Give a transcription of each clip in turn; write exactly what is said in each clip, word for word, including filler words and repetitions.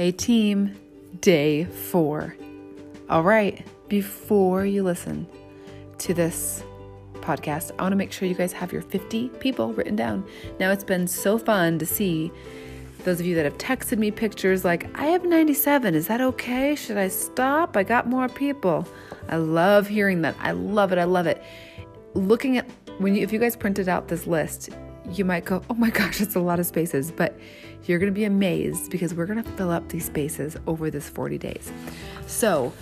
Hey team, day four. All right, before you listen to this podcast, I want to make sure you guys have your fifty people written down. Now, it's been so fun to see those of you that have texted me pictures like, I have ninety-seven, is that okay? Should I stop? I got more people. I love hearing that. I love it. I love it. Looking at, when you, if you guys printed out this list, you might go, oh my gosh, it's a lot of spaces, but you're going to be amazed because we're going to fill up these spaces over this forty days. So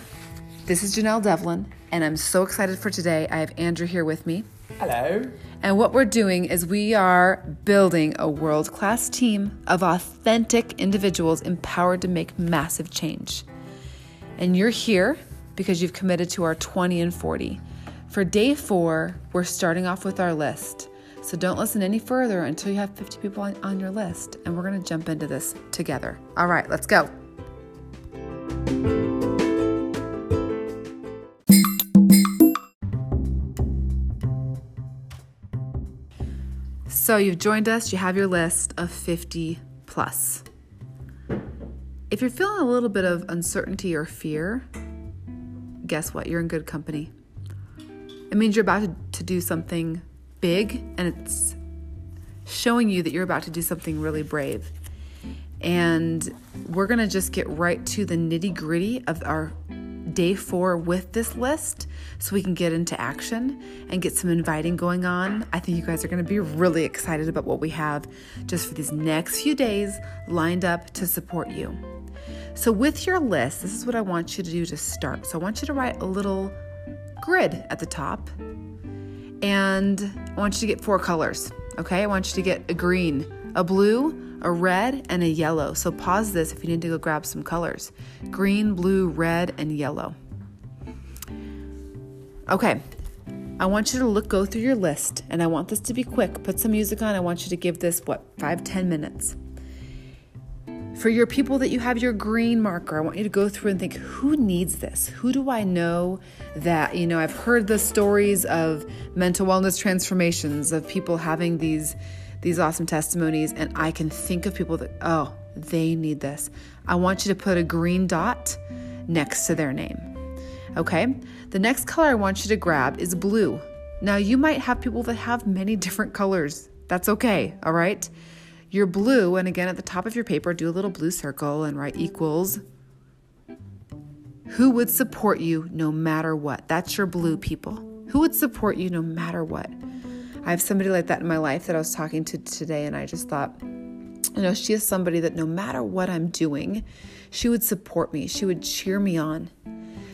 this is Janelle Devlin, and I'm so excited for today. I have Andrew here with me. Hello. And what we're doing is we are building a world-class team of authentic individuals empowered to make massive change. And you're here because you've committed to our twenty and forty. For day four, we're starting off with our list. So don't listen any further until you have fifty people on, on your list, and we're going to jump into this together. All right, let's go. So you've joined us, you have your list of fifty plus. If you're feeling a little bit of uncertainty or fear, guess what? You're in good company. It means you're about to, to do something big, and it's showing you that you're about to do something really brave. And we're going to just get right to the nitty-gritty of our day four with this list so we can get into action and get some inviting going on. I think you guys are going to be really excited about what we have just for these next few days lined up to support you. So with your list, this is what I want you to do to start. So I want you to write a little grid at the top, and I want you to get four colors, okay? I want you to get a green, a blue, a red, and a yellow. So pause this if you need to go grab some colors. Green, blue, red, and yellow. Okay, I want you to look, go through your list, and I want this to be quick. Put some music on. I want you to give this, what, five, ten minutes. For your people that you have your green marker, I want you to go through and think, who needs this? Who do I know that, you know, I've heard the stories of mental wellness transformations, of people having these these awesome testimonies, and I can think of people that, oh, they need this. I want you to put a green dot next to their name, okay? The next color I want you to grab is blue. Now, you might have people that have many different colors. That's okay, all right? Your blue, and again, at the top of your paper, do a little blue circle and write equals. Who would support you no matter what? That's your blue, people. Who would support you no matter what? I have somebody like that in my life that I was talking to today, and I just thought, you know, she is somebody that no matter what I'm doing, she would support me. She would cheer me on.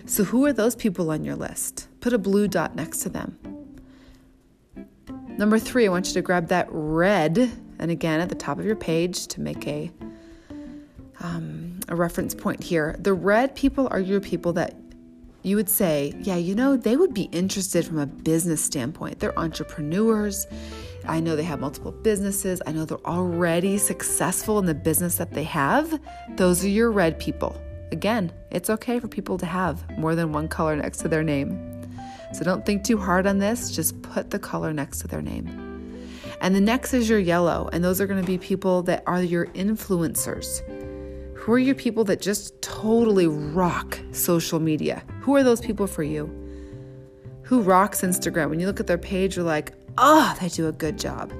So who are those people on your list? Put a blue dot next to them. Number three, I want you to grab that red, and again, at the top of your page to make a, um, a reference point here. The red people are your people that you would say, yeah, you know, they would be interested from a business standpoint. They're entrepreneurs. I know they have multiple businesses. I know they're already successful in the business that they have. Those are your red people. Again, it's okay for people to have more than one color next to their name. So don't think too hard on this. Just put the color next to their name. And the next is your yellow. And those are going to be people that are your influencers. Who are your people that just totally rock social media? Who are those people for you? Who rocks Instagram? When you look at their page, you're like, oh, they do a good job.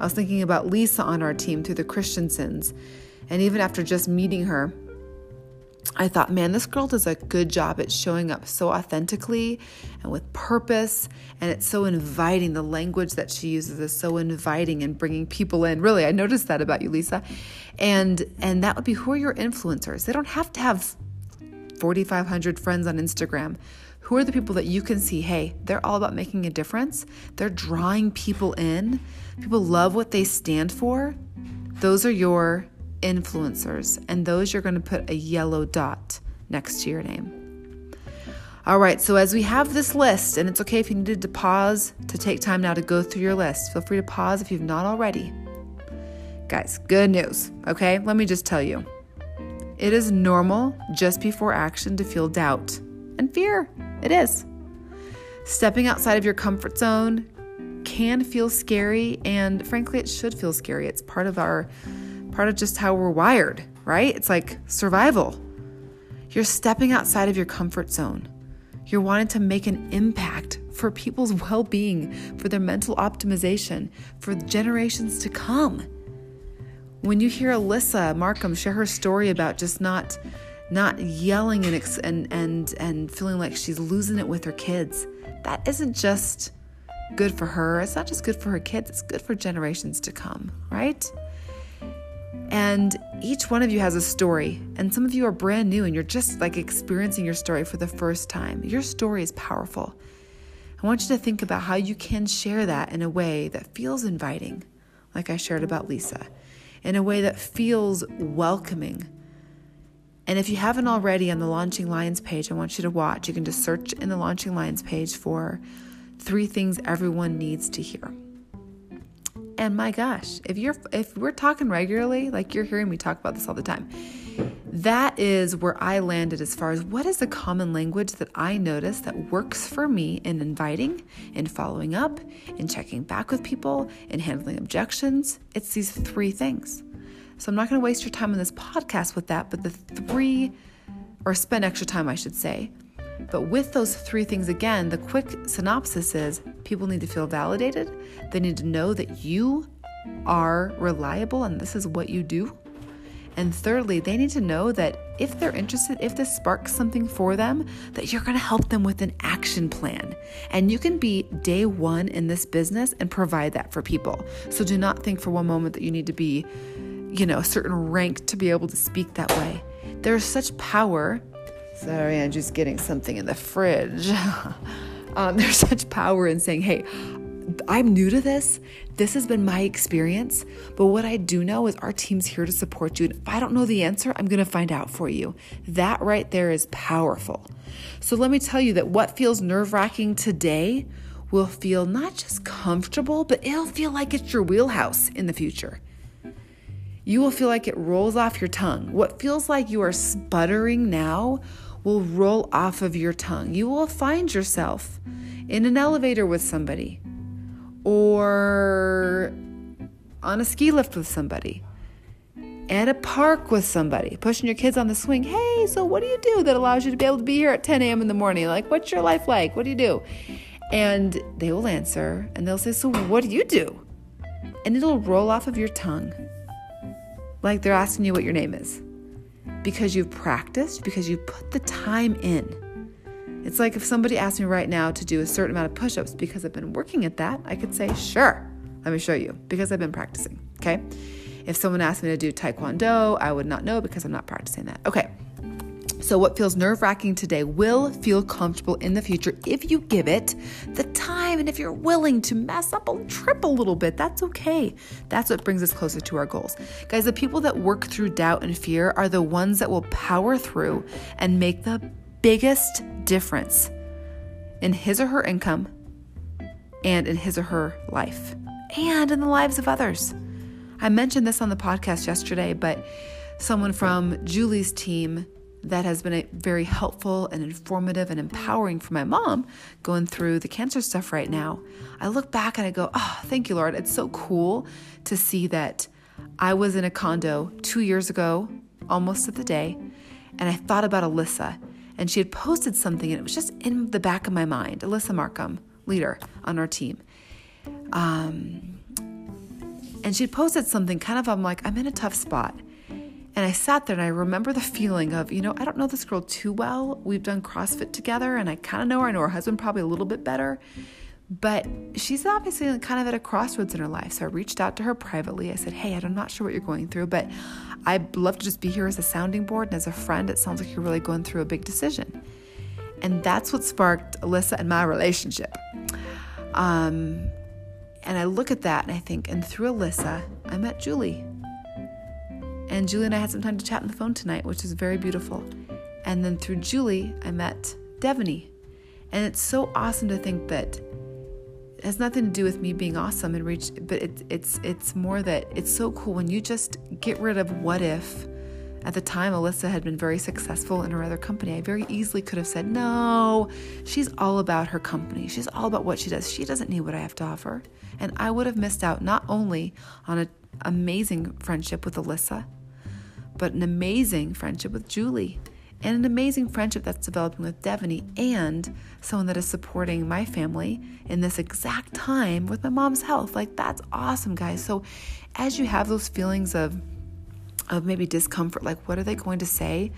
I was thinking about Lisa on our team through the Christiansons. And even after just meeting her, I thought, man, this girl does a good job at showing up so authentically and with purpose. And it's so inviting. The language that she uses is so inviting and bringing people in. Really, I noticed that about you, Lisa. And and that would be, who are your influencers? They don't have to have forty-five hundred friends on Instagram. Who are the people that you can see, hey, they're all about making a difference. They're drawing people in. People love what they stand for. Those are your influencers, and those you're going to put a yellow dot next to your name. All right, so as we have this list, and it's okay if you needed to pause to take time now to go through your list, feel free to pause if you've not already. Guys, good news, okay? Let me just tell you, it is normal just before action to feel doubt and fear. It is. Stepping outside of your comfort zone can feel scary, and frankly, it should feel scary. It's part of our Part of just how we're wired. right? It's like survival. You're stepping outside of your comfort zone. You're wanting to make an impact for people's well-being, for their mental optimization, for generations to come. When you hear Alyssa Markham share her story about just not, not yelling and, ex- and, and, and feeling like she's losing it with her kids, that isn't just good for her. It's not just good for her kids. It's good for generations to come, right? And each one of you has a story, and some of you are brand new and you're just like experiencing your story for the first time. Your story is powerful. I want you to think about how you can share that in a way that feels inviting, like I shared about Lisa, in a way that feels welcoming. And if you haven't already on the Launching Lions page, I want you to watch. You can just search in the Launching Lions page for three things everyone needs to hear. And my gosh, if you're if we're talking regularly, like you're hearing me talk about this all the time, that is where I landed as far as what is the common language that I notice that works for me in inviting, in following up, in checking back with people, in handling objections. It's these three things. So I'm not going to waste your time on this podcast with that, but the three, or spend extra time, I should say. But with those three things, again, the quick synopsis is people need to feel validated. They need to know that you are reliable and this is what you do. And thirdly, they need to know that if they're interested, if this sparks something for them, that you're going to help them with an action plan. And you can be day one in this business and provide that for people. So do not think for one moment that you need to be, you know, a certain rank to be able to speak that way. There's such power. Sorry, I'm just getting something in the fridge. um, there's such power in saying, hey, I'm new to this. This has been my experience. But what I do know is our team's here to support you. And if I don't know the answer, I'm going to find out for you. That right there is powerful. So let me tell you that what feels nerve-wracking today will feel not just comfortable, but it'll feel like it's your wheelhouse in the future. You will feel like it rolls off your tongue. What feels like you are sputtering now will roll off of your tongue. You will find yourself in an elevator with somebody or on a ski lift with somebody, at a park with somebody, pushing your kids on the swing. Hey, so what do you do that allows you to be able to be here at ten a.m. in the morning? Like, what's your life like? What do you do? And they will answer and they'll say, so what do you do? And it'll roll off of your tongue. Like they're asking you what your name is, because you've practiced, because you put the time in. It's like if somebody asked me right now to do a certain amount of push-ups because I've been working at that, I could say, sure, let me show you because I've been practicing, okay? If someone asked me to do Taekwondo, I would not know because I'm not practicing that. Okay, so what feels nerve-wracking today will feel comfortable in the future if you give it the time and if you're willing to mess up a trip a little bit. That's okay. That's what brings us closer to our goals. Guys, the people that work through doubt and fear are the ones that will power through and make the biggest difference in his or her income and in his or her life and in the lives of others. I mentioned this on the podcast yesterday, but someone from Julie's team that has been a very helpful and informative and empowering for my mom going through the cancer stuff right now. I look back and I go, oh, thank you, Lord. It's so cool to see that I was in a condo two years ago, almost to the day, and I thought about Alyssa, and she had posted something, and it was just in the back of my mind. Alyssa Markham, leader on our team. Um, and she had posted something kind of, I'm like, I'm in a tough spot. And I sat there and I remember the feeling of, you know, I don't know this girl too well. We've done CrossFit together and I kind of know her. I know her husband probably a little bit better, but she's obviously kind of at a crossroads in her life. So I reached out to her privately. I said, hey, I'm not sure what you're going through, but I'd love to just be here as a sounding board and as a friend. It sounds like you're really going through a big decision. And that's what sparked Alyssa and my relationship. Um, and I look at that and I think, and through Alyssa, I met Julie. And Julie and I had some time to chat on the phone tonight, which is very beautiful. And then through Julie, I met Devaney. And it's so awesome to think that it has nothing to do with me being awesome and reach, but it, it's it's more that it's so cool when you just get rid of what if. At the time, Alyssa had been very successful in her other company. I very easily could have said, no, she's all about her company. She's all about what she does. She doesn't need what I have to offer. And I would have missed out not only on an amazing friendship with Alyssa, but an amazing friendship with Julie and an amazing friendship that's developing with Devaney, and someone that is supporting my family in this exact time with my mom's health. Like, that's awesome, guys. So as you have those feelings of of maybe discomfort, like, what are they going to say?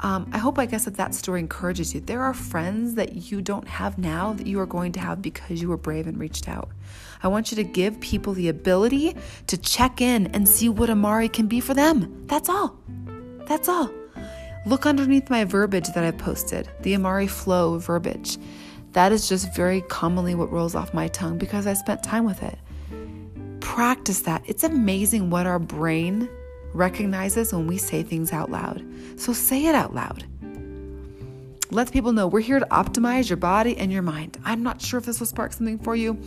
Um, I hope, I guess, that that story encourages you. There are friends that you don't have now that you are going to have because you were brave and reached out. I want you to give people the ability to check in and see what Amari can be for them. That's all. That's all. Look underneath my verbiage that I posted, the Amari Flow verbiage. That is just very commonly what rolls off my tongue because I spent time with it. Practice that. It's amazing what our brain recognizes when we say things out loud. So say it out loud. Let people know we're here to optimize your body and your mind. I'm not sure if this will spark something for you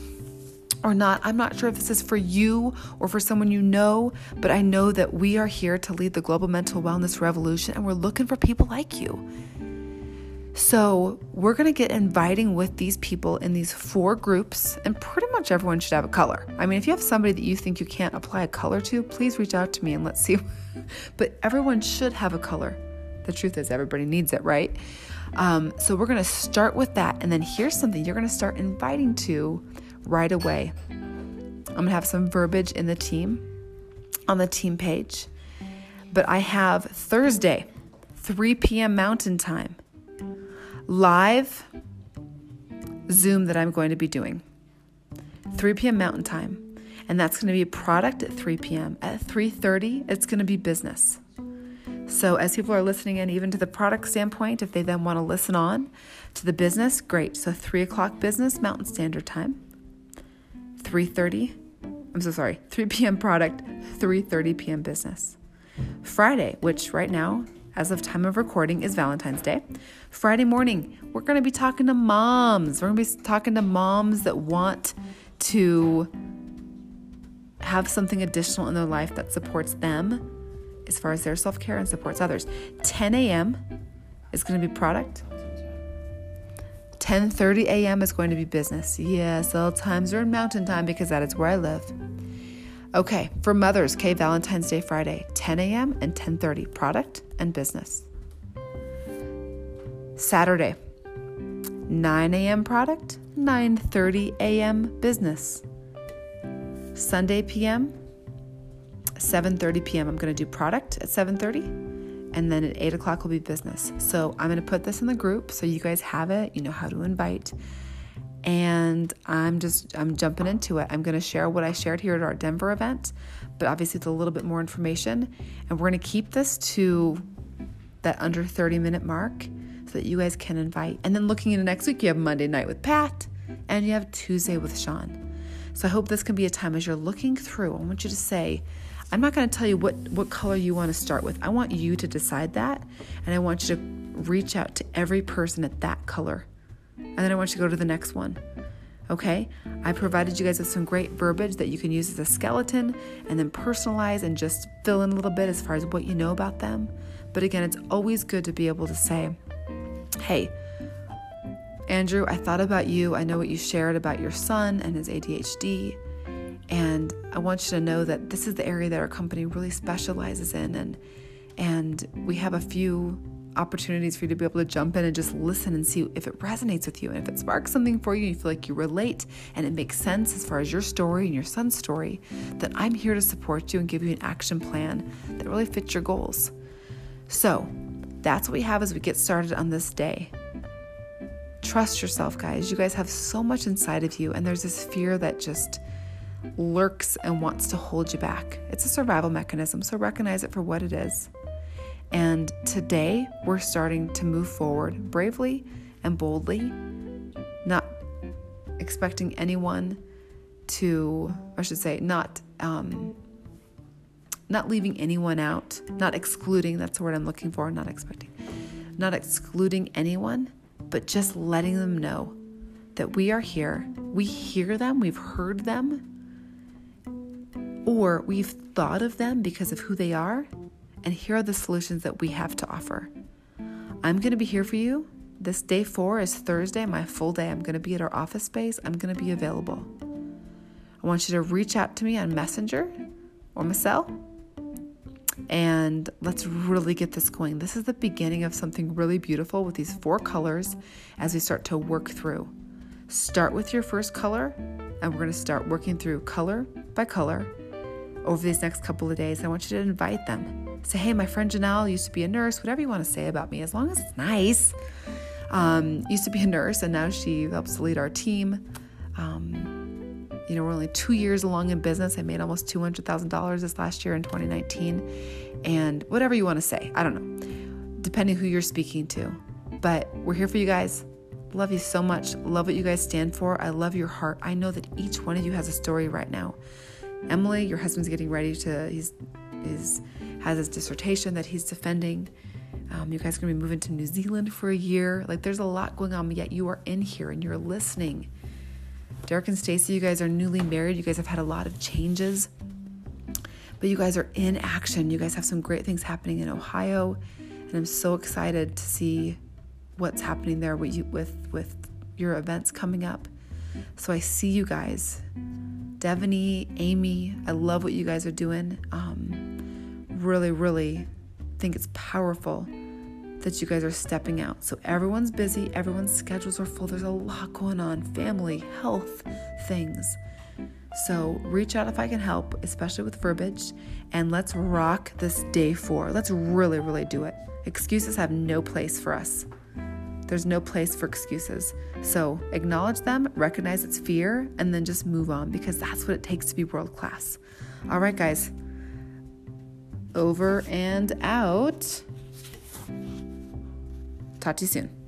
or not. I'm not sure if this is for you or for someone you know, but I know that we are here to lead the global mental wellness revolution, and we're looking for people like you. So we're going to get inviting with these people in these four groups, and pretty much everyone should have a color. I mean, if you have somebody that you think you can't apply a color to, please reach out to me and let's see. But everyone should have a color. The truth is everybody needs it, right? Um, so we're going to start with that. And then here's something you're going to start inviting to right away. I'm going to have some verbiage in the team, on the team page. But I have Thursday, three p.m. Mountain Time, live Zoom that I'm going to be doing, three p.m. Mountain Time. And that's going to be product at three p.m. At three thirty, it's going to be business. So as people are listening in, even to the product standpoint, if they then want to listen on to the business, great. So three o'clock business, Mountain Standard Time, three thirty, I'm so sorry, three p.m. product, three thirty p.m. business. Friday, which right now, as of time of recording, is Valentine's Day. Friday morning, we're going to be talking to moms. We're going to be talking to moms that want to have something additional in their life that supports them as far as their self-care and supports others. ten a.m. is going to be product. ten thirty a.m. is going to be business. Yes, all times are in Mountain Time because that is where I live. Okay, for mothers, okay, Valentine's Day Friday, ten a.m. and ten thirty, product and business. Saturday, nine a.m. product, nine thirty a.m. business. Sunday p m, seven thirty p.m. I'm going to do product at seven thirty, and then at eight o'clock will be business. So I'm going to put this in the group so you guys have it, you know how to invite. And I'm just, I'm jumping into it. I'm going to share what I shared here at our Denver event, but obviously it's a little bit more information, and we're going to keep this to that under thirty minute mark so that you guys can invite. And then looking into next week, you have Monday night with Pat and you have Tuesday with Shawn. So I hope this can be a time as you're looking through, I want you to say, I'm not going to tell you what, what color you want to start with. I want you to decide that. And I want you to reach out to every person at that color. And then I want you to go to the next one. Okay? I provided you guys with some great verbiage that you can use as a skeleton and then personalize and just fill in a little bit as far as what you know about them. But again, it's always good to be able to say, hey, Andrew, I thought about you. I know what you shared about your son and his A D H D. And I want you to know that this is the area that our company really specializes in. And, and we have a few opportunities for you to be able to jump in and just listen and see if it resonates with you, and if it sparks something for you, you feel like you relate and it makes sense as far as your story and your son's story, then I'm here to support you and give you an action plan that really fits your goals. So that's what we have as we get started on this day. Trust yourself, guys. You guys have so much inside of you, and there's this fear that just lurks and wants to hold you back. It's a survival mechanism, so recognize it for what it is. And today we're starting to move forward bravely and boldly, not expecting anyone to, I should say, not um, not leaving anyone out, not excluding, that's the word I'm looking for, not expecting, not excluding anyone, but just letting them know that we are here, we hear them, we've heard them, or we've thought of them because of who they are. And here are the solutions that we have to offer. I'm going to be here for you. This day four is Thursday, my full day. I'm going to be at our office space. I'm going to be available. I want you to reach out to me on Messenger or my cell. and let's really get this going. This is the beginning of something really beautiful with these four colors as we start to work through. Start with your first color, and we're going to start working through color by color over these next couple of days. I want you to invite them. Say, hey, my friend Janelle used to be a nurse, whatever you want to say about me, as long as it's nice. Um, used to be a nurse, and now she helps lead our team. Um, you know, we're only two years along in business. I made almost two hundred thousand dollars this last year in twenty nineteen. And whatever you want to say, I don't know, depending who you're speaking to. But we're here for you guys. Love you so much. Love what you guys stand for. I love your heart. I know that each one of you has a story right now. Emily, your husband's getting ready to, he's, he's has his dissertation that he's defending. Um, you guys are going to be moving to New Zealand for a year. Like, there's a lot going on, but yet you are in here and you're listening. Derek and Stacey, you guys are newly married. You guys have had a lot of changes, but you guys are in action. You guys have some great things happening in Ohio, and I'm so excited to see what's happening there with you, with, with your events coming up. So I see you guys. Devaney, Amy, I love what you guys are doing. Um, really, really think it's powerful that you guys are stepping out. So everyone's busy, everyone's schedules are full. There's a lot going on, family, health, things. So reach out if I can help, especially with verbiage, and let's rock this day four. Let's really, really do it. Excuses have no place for us. There's no place for excuses. So acknowledge them, recognize it's fear, and then just move on, because that's what it takes to be world-class. All right, guys. Over and out. Talk to you soon.